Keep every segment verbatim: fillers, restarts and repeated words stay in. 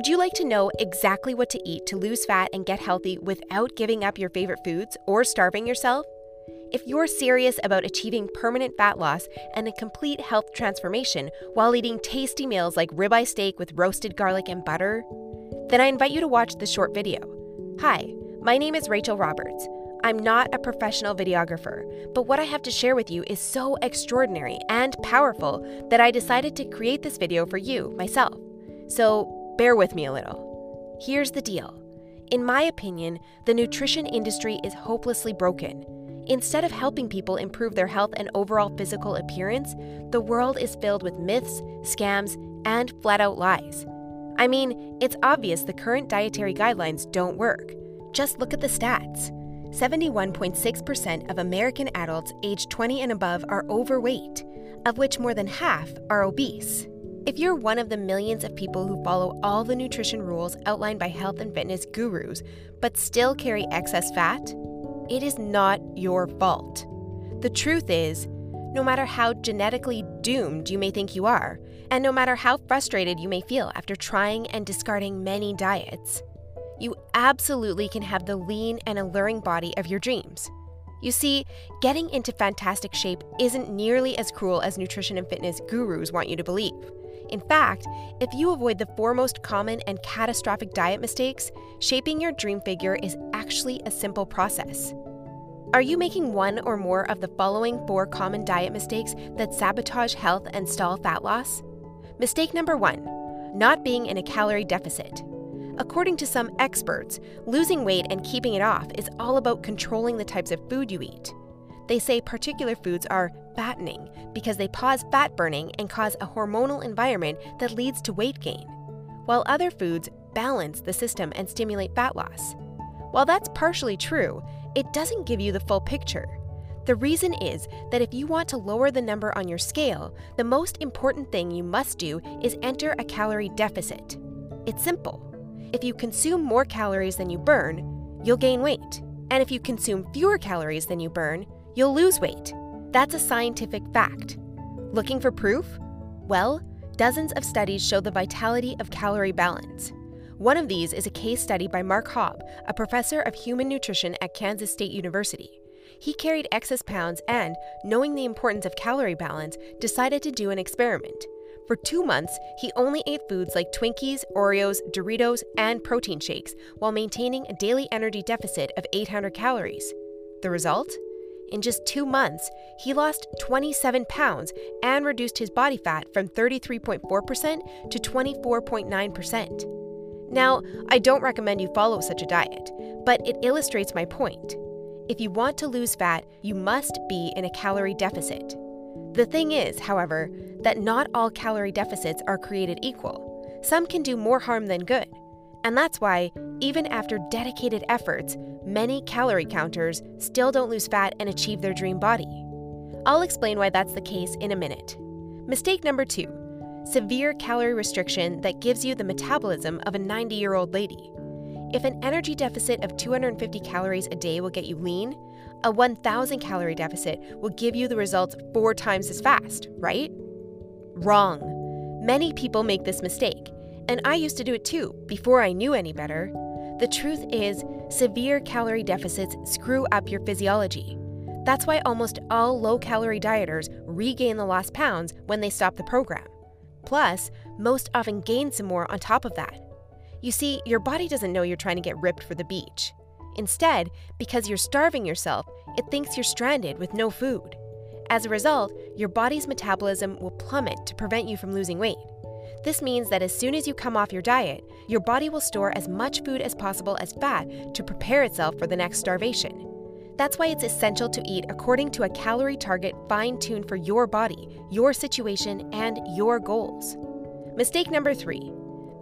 Would you like to know exactly what to eat to lose fat and get healthy without giving up your favorite foods or starving yourself? If you're serious about achieving permanent fat loss and a complete health transformation while eating tasty meals like ribeye steak with roasted garlic and butter, then I invite you to watch this short video. Hi, my name is Rachel Roberts. I'm not a professional videographer, but what I have to share with you is so extraordinary and powerful that I decided to create this video for you, myself. So bear with me a little. Here's the deal. In my opinion, the nutrition industry is hopelessly broken. Instead of helping people improve their health and overall physical appearance, the world is filled with myths, scams, and flat-out lies. I mean, it's obvious the current dietary guidelines don't work. Just look at the stats. seventy-one point six percent of American adults aged twenty and above are overweight, of which more than half are obese. If you're one of the millions of people who follow all the nutrition rules outlined by health and fitness gurus, but still carry excess fat, it is not your fault. The truth is, no matter how genetically doomed you may think you are, and no matter how frustrated you may feel after trying and discarding many diets, you absolutely can have the lean and alluring body of your dreams. You see, getting into fantastic shape isn't nearly as cruel as nutrition and fitness gurus want you to believe. In fact, if you avoid the four most common and catastrophic diet mistakes, shaping your dream figure is actually a simple process. Are you making one or more of the following four common diet mistakes that sabotage health and stall fat loss? Mistake number one, not being in a calorie deficit. According to some experts, losing weight and keeping it off is all about controlling the types of food you eat. They say particular foods are fattening because they pause fat burning and cause a hormonal environment that leads to weight gain, while other foods balance the system and stimulate fat loss. While that's partially true, it doesn't give you the full picture. The reason is that if you want to lower the number on your scale, the most important thing you must do is enter a calorie deficit. It's simple. If you consume more calories than you burn, you'll gain weight. And if you consume fewer calories than you burn, you'll lose weight. That's a scientific fact. Looking for proof? Well, dozens of studies show the vitality of calorie balance. One of these is a case study by Mark Hobb, a professor of human nutrition at Kansas State University. He carried excess pounds and, knowing the importance of calorie balance, decided to do an experiment. For two months, he only ate foods like Twinkies, Oreos, Doritos, and protein shakes while maintaining a daily energy deficit of eight hundred calories. The result? In just two months, he lost twenty-seven pounds and reduced his body fat from thirty-three point four percent to twenty-four point nine percent. Now, I don't recommend you follow such a diet, but it illustrates my point. If you want to lose fat, you must be in a calorie deficit. The thing is, however, that not all calorie deficits are created equal. Some can do more harm than good. And that's why, even after dedicated efforts, many calorie counters still don't lose fat and achieve their dream body. I'll explain why that's the case in a minute. Mistake number two, severe calorie restriction that gives you the metabolism of a ninety-year-old lady. If an energy deficit of two hundred fifty calories a day will get you lean, a one thousand calorie deficit will give you the results four times as fast, right? Wrong. Many people make this mistake, and I used to do it too before I knew any better. The truth is, severe calorie deficits screw up your physiology. That's why almost all low-calorie dieters regain the lost pounds when they stop the program. Plus, most often gain some more on top of that. You see, your body doesn't know you're trying to get ripped for the beach. Instead, because you're starving yourself, it thinks you're stranded with no food. As a result, your body's metabolism will plummet to prevent you from losing weight. This means that as soon as you come off your diet, your body will store as much food as possible as fat to prepare itself for the next starvation. That's why it's essential to eat according to a calorie target fine-tuned for your body, your situation, and your goals. Mistake number three.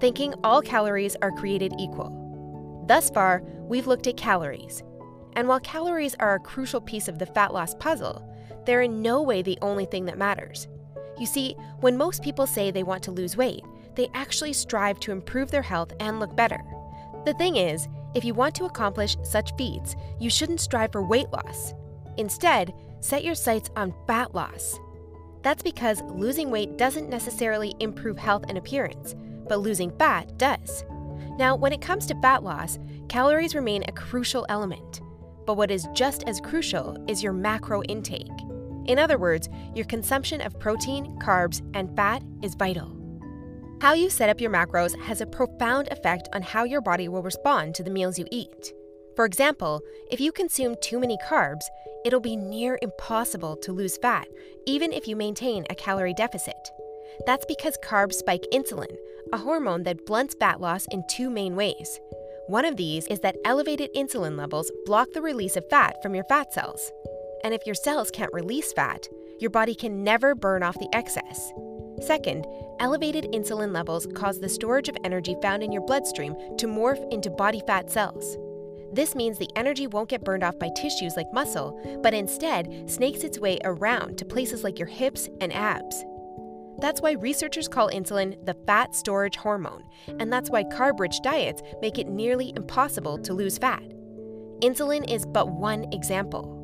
Thinking all calories are created equal. Thus far, we've looked at calories. And while calories are a crucial piece of the fat loss puzzle, they're in no way the only thing that matters. You see, when most people say they want to lose weight, they actually strive to improve their health and look better. The thing is, if you want to accomplish such feats, you shouldn't strive for weight loss. Instead, set your sights on fat loss. That's because losing weight doesn't necessarily improve health and appearance, but losing fat does. Now, when it comes to fat loss, calories remain a crucial element. But what is just as crucial is your macro intake. In other words, your consumption of protein, carbs, and fat is vital. How you set up your macros has a profound effect on how your body will respond to the meals you eat. For example, if you consume too many carbs, it'll be near impossible to lose fat, even if you maintain a calorie deficit. That's because carbs spike insulin, a hormone that blunts fat loss in two main ways. One of these is that elevated insulin levels block the release of fat from your fat cells. And if your cells can't release fat, your body can never burn off the excess. Second, elevated insulin levels cause the storage of energy found in your bloodstream to morph into body fat cells. This means the energy won't get burned off by tissues like muscle, but instead snakes its way around to places like your hips and abs. That's why researchers call insulin the fat storage hormone, and that's why carb-rich diets make it nearly impossible to lose fat. Insulin is but one example.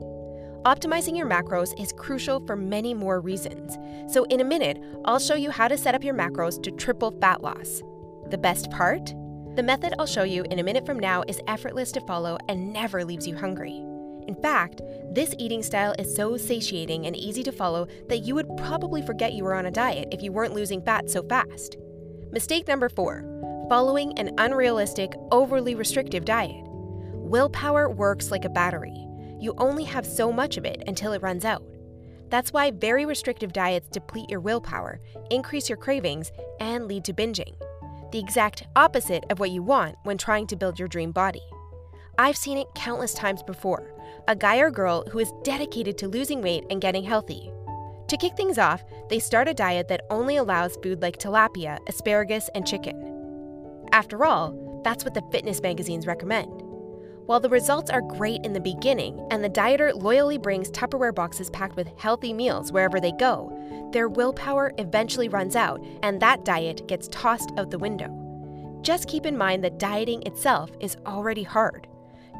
Optimizing your macros is crucial for many more reasons, so in a minute, I'll show you how to set up your macros to triple fat loss. The best part? The method I'll show you in a minute from now is effortless to follow and never leaves you hungry. In fact, this eating style is so satiating and easy to follow that you would probably forget you were on a diet if you weren't losing fat so fast. Mistake number four, following an unrealistic, overly restrictive diet. Willpower works like a battery. You only have so much of it until it runs out. That's why very restrictive diets deplete your willpower, increase your cravings, and lead to binging. The exact opposite of what you want when trying to build your dream body. I've seen it countless times before, a guy or girl who is dedicated to losing weight and getting healthy. To kick things off, they start a diet that only allows food like tilapia, asparagus, and chicken. After all, that's what the fitness magazines recommend. While the results are great in the beginning and the dieter loyally brings Tupperware boxes packed with healthy meals wherever they go, their willpower eventually runs out, and that diet gets tossed out the window. Just keep in mind that dieting itself is already hard.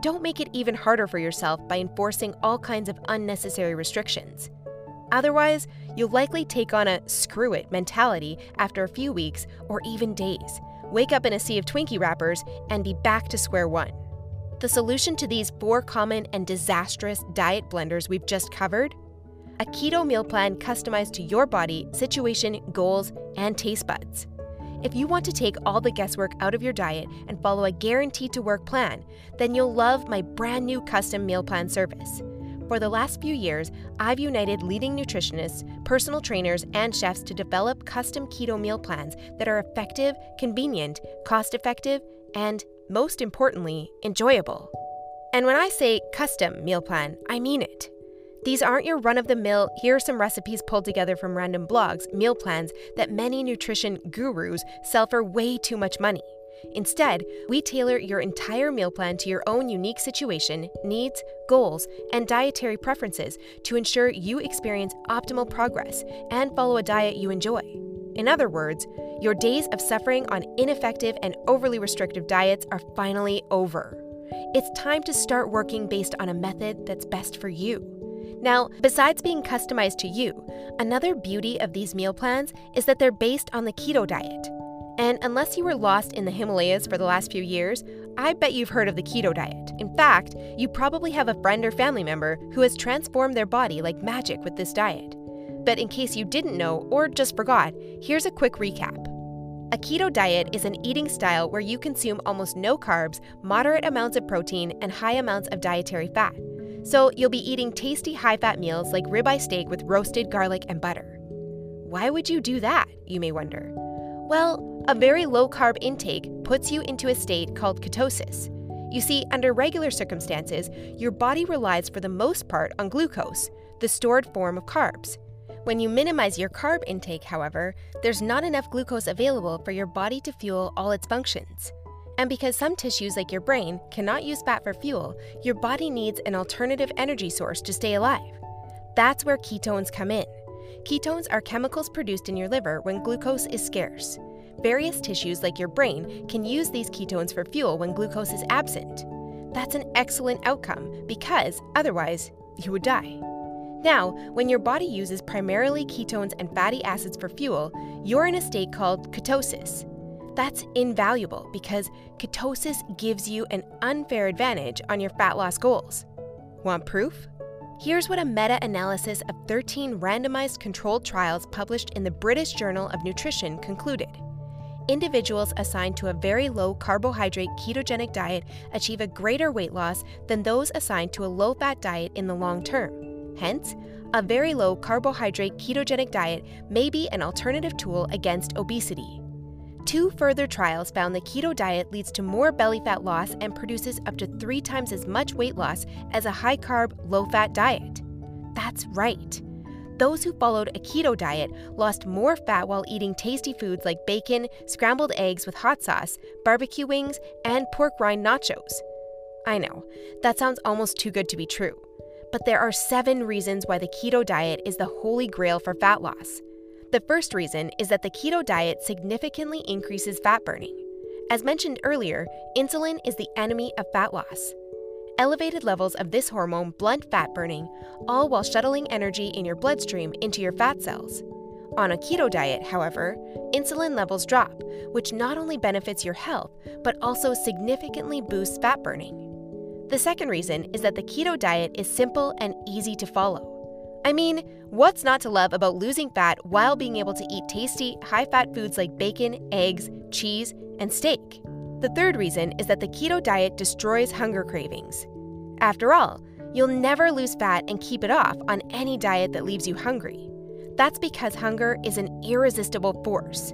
Don't make it even harder for yourself by enforcing all kinds of unnecessary restrictions. Otherwise, you'll likely take on a screw it mentality after a few weeks or even days, wake up in a sea of Twinkie wrappers, and be back to square one. The solution to these four common and disastrous diet blenders we've just covered? A keto meal plan customized to your body, situation, goals, and taste buds. If you want to take all the guesswork out of your diet and follow a guaranteed-to-work plan, then you'll love my brand new custom meal plan service. For the last few years, I've united leading nutritionists, personal trainers, and chefs to develop custom keto meal plans that are effective, convenient, cost-effective, and, most importantly, enjoyable. And when I say custom meal plan, I mean it. These aren't your run-of-the-mill, here are some recipes pulled together from random blogs, meal plans that many nutrition gurus sell for way too much money. Instead, we tailor your entire meal plan to your own unique situation, needs, goals, and dietary preferences to ensure you experience optimal progress and follow a diet you enjoy. In other words, your days of suffering on ineffective and overly restrictive diets are finally over. It's time to start working based on a method that's best for you. Now, besides being customized to you, another beauty of these meal plans is that they're based on the keto diet. And unless you were lost in the Himalayas for the last few years, I bet you've heard of the keto diet. In fact, you probably have a friend or family member who has transformed their body like magic with this diet. But in case you didn't know or just forgot, here's a quick recap. A keto diet is an eating style where you consume almost no carbs, moderate amounts of protein, and high amounts of dietary fat. So you'll be eating tasty high-fat meals like ribeye steak with roasted garlic and butter. Why would you do that, you may wonder? Well, a very low-carb intake puts you into a state called ketosis. You see, under regular circumstances, your body relies for the most part on glucose, the stored form of carbs. When you minimize your carb intake, however, there's not enough glucose available for your body to fuel all its functions. And because some tissues like your brain cannot use fat for fuel, your body needs an alternative energy source to stay alive. That's where ketones come in. Ketones are chemicals produced in your liver when glucose is scarce. Various tissues like your brain can use these ketones for fuel when glucose is absent. That's an excellent outcome because otherwise you would die. Now, when your body uses primarily ketones and fatty acids for fuel, you're in a state called ketosis. That's invaluable because ketosis gives you an unfair advantage on your fat loss goals. Want proof? Here's what a meta-analysis of thirteen randomized controlled trials published in the British Journal of Nutrition concluded. Individuals assigned to a very low carbohydrate ketogenic diet achieve a greater weight loss than those assigned to a low-fat diet in the long term. Hence, a very low carbohydrate ketogenic diet may be an alternative tool against obesity. Two further trials found the keto diet leads to more belly fat loss and produces up to three times as much weight loss as a high-carb, low-fat diet. That's right. Those who followed a keto diet lost more fat while eating tasty foods like bacon, scrambled eggs with hot sauce, barbecue wings, and pork rind nachos. I know, that sounds almost too good to be true. But there are seven reasons why the keto diet is the holy grail for fat loss. The first reason is that the keto diet significantly increases fat burning. As mentioned earlier, insulin is the enemy of fat loss. Elevated levels of this hormone blunt fat burning, all while shuttling energy in your bloodstream into your fat cells. On a keto diet, however, insulin levels drop, which not only benefits your health, but also significantly boosts fat burning. The second reason is that the keto diet is simple and easy to follow. I mean, what's not to love about losing fat while being able to eat tasty, high-fat foods like bacon, eggs, cheese, and steak? The third reason is that the keto diet destroys hunger cravings. After all, you'll never lose fat and keep it off on any diet that leaves you hungry. That's because hunger is an irresistible force.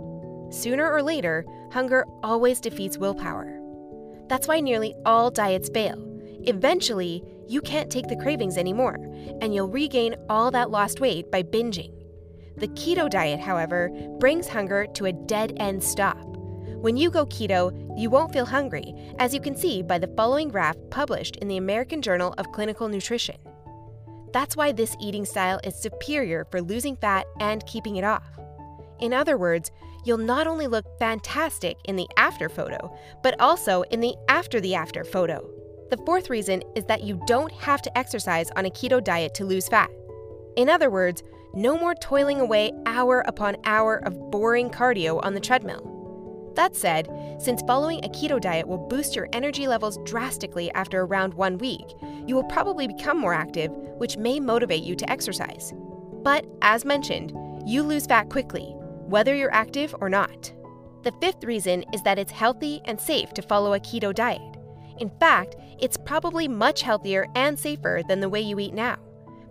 Sooner or later, hunger always defeats willpower. That's why nearly all diets fail. Eventually, you can't take the cravings anymore, and you'll regain all that lost weight by binging. The keto diet, however, brings hunger to a dead-end stop. When you go keto, you won't feel hungry, as you can see by the following graph published in the American Journal of Clinical Nutrition. That's why this eating style is superior for losing fat and keeping it off. In other words, you'll not only look fantastic in the after photo, but also in the after-the-after photo. The fourth reason is that you don't have to exercise on a keto diet to lose fat. In other words, no more toiling away hour upon hour of boring cardio on the treadmill. That said, since following a keto diet will boost your energy levels drastically after around one week, you will probably become more active, which may motivate you to exercise. But as mentioned, you lose fat quickly, whether you're active or not. The fifth reason is that it's healthy and safe to follow a keto diet. In fact, it's probably much healthier and safer than the way you eat now.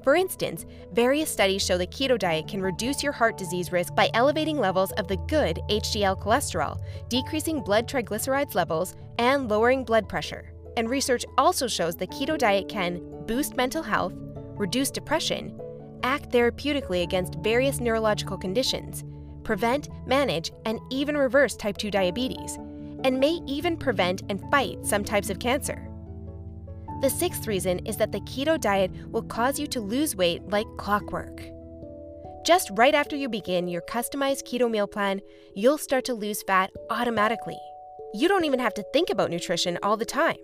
For instance, various studies show the keto diet can reduce your heart disease risk by elevating levels of the good H D L cholesterol, decreasing blood triglycerides levels, and lowering blood pressure. And research also shows the keto diet can boost mental health, reduce depression, act therapeutically against various neurological conditions, prevent, manage, and even reverse type two diabetes, and may even prevent and fight some types of cancer. The sixth reason is that the keto diet will cause you to lose weight like clockwork. Just right after you begin your customized keto meal plan, you'll start to lose fat automatically. You don't even have to think about nutrition all the time.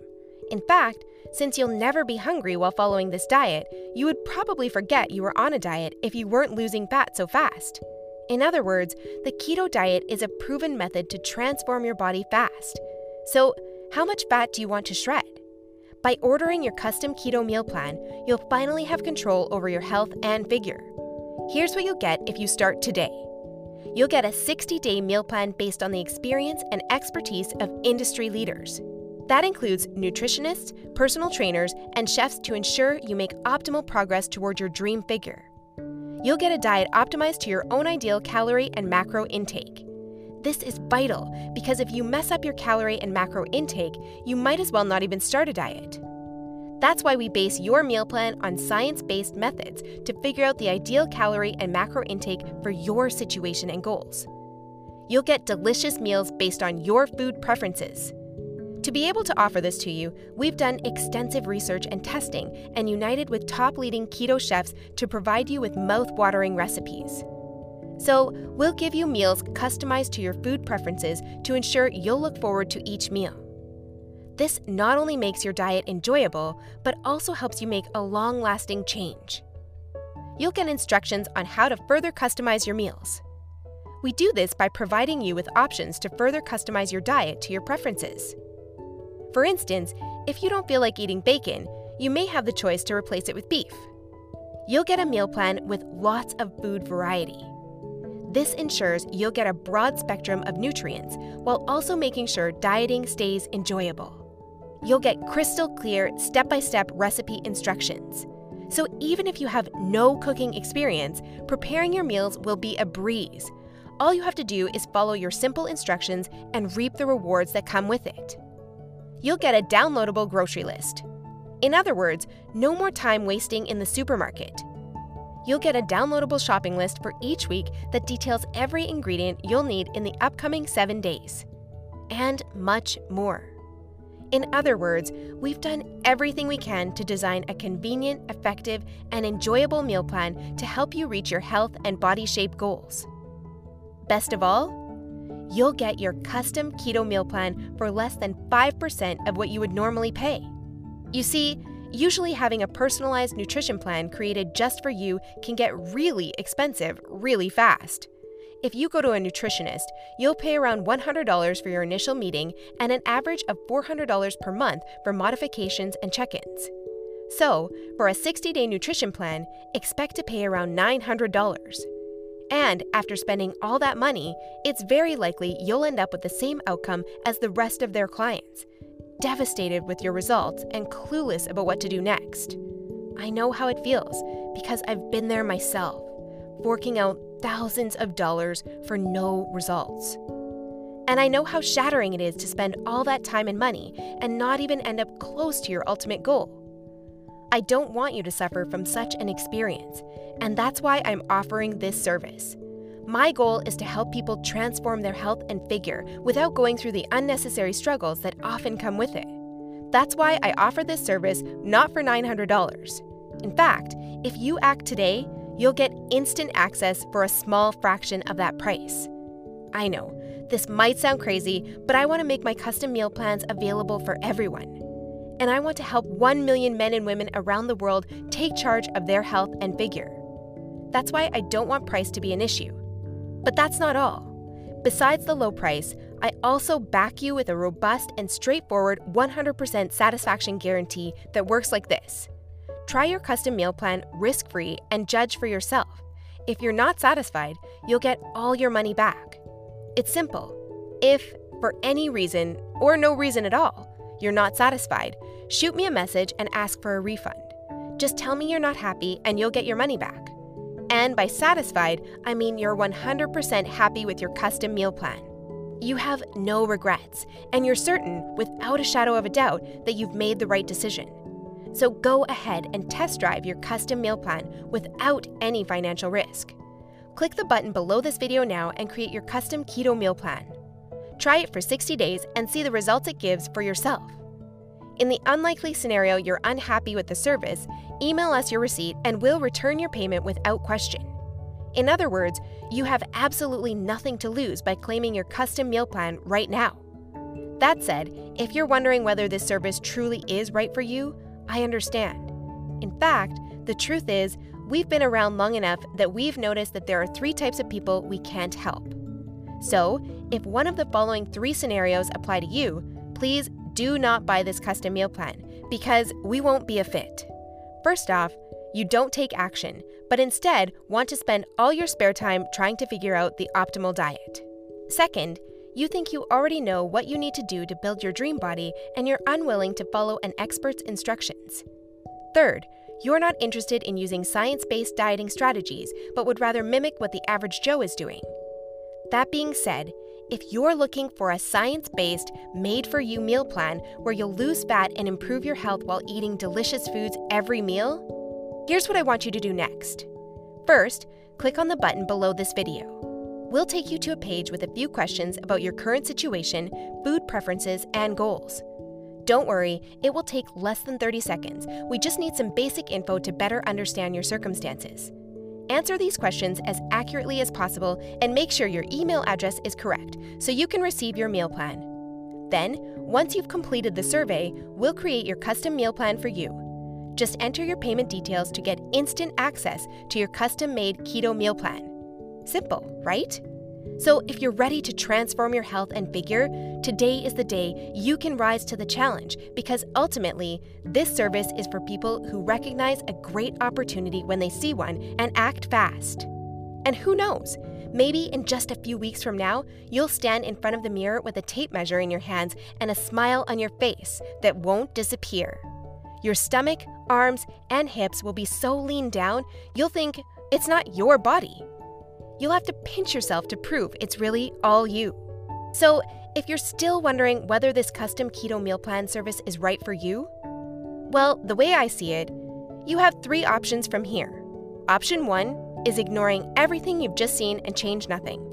In fact, since you'll never be hungry while following this diet, you would probably forget you were on a diet if you weren't losing fat so fast. In other words, the keto diet is a proven method to transform your body fast. So, how much fat do you want to shred? By ordering your custom keto meal plan, you'll finally have control over your health and figure. Here's what you'll get if you start today. You'll get a sixty-day meal plan based on the experience and expertise of industry leaders. That includes nutritionists, personal trainers, and chefs to ensure you make optimal progress toward your dream figure. You'll get a diet optimized to your own ideal calorie and macro intake. This is vital because if you mess up your calorie and macro intake, you might as well not even start a diet. That's why we base your meal plan on science-based methods to figure out the ideal calorie and macro intake for your situation and goals. You'll get delicious meals based on your food preferences. To be able to offer this to you, we've done extensive research and testing and united with top leading keto chefs to provide you with mouth-watering recipes. So, we'll give you meals customized to your food preferences to ensure you'll look forward to each meal. This not only makes your diet enjoyable, but also helps you make a long-lasting change. You'll get instructions on how to further customize your meals. We do this by providing you with options to further customize your diet to your preferences. For instance, if you don't feel like eating bacon, you may have the choice to replace it with beef. You'll get a meal plan with lots of food variety. This ensures you'll get a broad spectrum of nutrients while also making sure dieting stays enjoyable. You'll get crystal clear step-by-step recipe instructions. So even if you have no cooking experience, preparing your meals will be a breeze. All you have to do is follow your simple instructions and reap the rewards that come with it. You'll get a downloadable grocery list. In other words, no more time wasting in the supermarket. You'll get a downloadable shopping list for each week that details every ingredient you'll need in the upcoming seven days. And much more. In other words, we've done everything we can to design a convenient, effective, and enjoyable meal plan to help you reach your health and body shape goals. Best of all, you'll get your custom keto meal plan for less than five percent of what you would normally pay. You see, usually having a personalized nutrition plan created just for you can get really expensive really fast. If you go to a nutritionist, you'll pay around one hundred dollars for your initial meeting and an average of four hundred dollars per month for modifications and check-ins. So, for a sixty-day nutrition plan, expect to pay around nine hundred dollars. And after spending all that money, it's very likely you'll end up with the same outcome as the rest of their clients, devastated with your results and clueless about what to do next. I know how it feels because I've been there myself, forking out thousands of dollars for no results. And I know how shattering it is to spend all that time and money and not even end up close to your ultimate goal. I don't want you to suffer from such an experience, and that's why I'm offering this service. My goal is to help people transform their health and figure without going through the unnecessary struggles that often come with it. That's why I offer this service not for nine hundred dollars. In fact, if you act today, you'll get instant access for a small fraction of that price. I know, this might sound crazy, but I want to make my custom meal plans available for everyone. And I want to help one million men and women around the world take charge of their health and figure. That's why I don't want price to be an issue. But that's not all. Besides the low price, I also back you with a robust and straightforward one hundred percent satisfaction guarantee that works like this. Try your custom meal plan risk-free and judge for yourself. If you're not satisfied, you'll get all your money back. It's simple. If, for any reason, or no reason at all, you're not satisfied, shoot me a message and ask for a refund. Just tell me you're not happy and you'll get your money back. And by satisfied, I mean you're one hundred percent happy with your custom meal plan. You have no regrets, and you're certain, without a shadow of a doubt, that you've made the right decision. So go ahead and test drive your custom meal plan without any financial risk. Click the button below this video now and create your custom keto meal plan. Try it for sixty days and see the results it gives for yourself. In the unlikely scenario you're unhappy with the service, email us your receipt and we'll return your payment without question. In other words, you have absolutely nothing to lose by claiming your custom meal plan right now. That said, if you're wondering whether this service truly is right for you, I understand. In fact, the truth is, we've been around long enough that we've noticed that there are three types of people we can't help. So, if one of the following three scenarios apply to you, please do not buy this custom meal plan, because we won't be a fit. First off, you don't take action, but instead want to spend all your spare time trying to figure out the optimal diet. Second, you think you already know what you need to do to build your dream body and you're unwilling to follow an expert's instructions. Third, you're not interested in using science-based dieting strategies, but would rather mimic what the average Joe is doing. That being said, if you're looking for a science-based, made-for-you meal plan where you'll lose fat and improve your health while eating delicious foods every meal, here's what I want you to do next. First, click on the button below this video. We'll take you to a page with a few questions about your current situation, food preferences, and goals. Don't worry, it will take less than thirty seconds. We just need some basic info to better understand your circumstances. Answer these questions as accurately as possible and make sure your email address is correct so you can receive your meal plan. Then, once you've completed the survey, we'll create your custom meal plan for you. Just enter your payment details to get instant access to your custom-made keto meal plan. Simple, right? So if you're ready to transform your health and figure, today is the day you can rise to the challenge, because ultimately, this service is for people who recognize a great opportunity when they see one and act fast. And who knows, maybe in just a few weeks from now, you'll stand in front of the mirror with a tape measure in your hands and a smile on your face that won't disappear. Your stomach, arms, and hips will be so leaned down, you'll think it's not your body. You'll have to pinch yourself to prove it's really all you. So, if you're still wondering whether this custom keto meal plan service is right for you, well, the way I see it, you have three options from here. Option one is ignoring everything you've just seen and change nothing.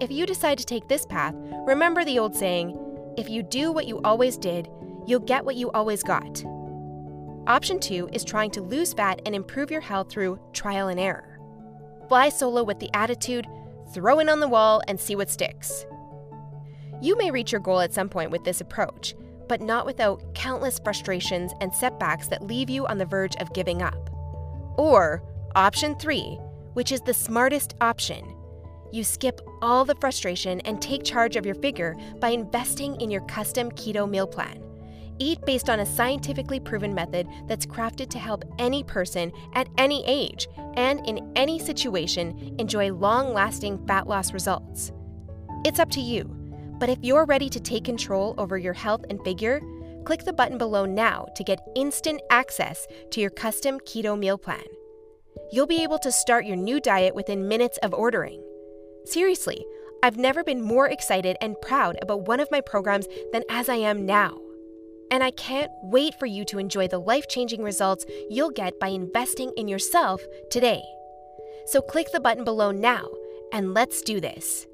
If you decide to take this path, remember the old saying, if you do what you always did, you'll get what you always got. Option two is trying to lose fat and improve your health through trial and error. Fly solo with the attitude, throw it on the wall and see what sticks. You may reach your goal at some point with this approach, but not without countless frustrations and setbacks that leave you on the verge of giving up. Or option three, which is the smartest option. You skip all the frustration and take charge of your figure by investing in your custom keto meal plan. Eat based on a scientifically proven method that's crafted to help any person at any age and in any situation enjoy long-lasting fat loss results. It's up to you, but if you're ready to take control over your health and figure, click the button below now to get instant access to your custom keto meal plan. You'll be able to start your new diet within minutes of ordering. Seriously, I've never been more excited and proud about one of my programs than as I am now. And I can't wait for you to enjoy the life-changing results you'll get by investing in yourself today. So click the button below now, and let's do this.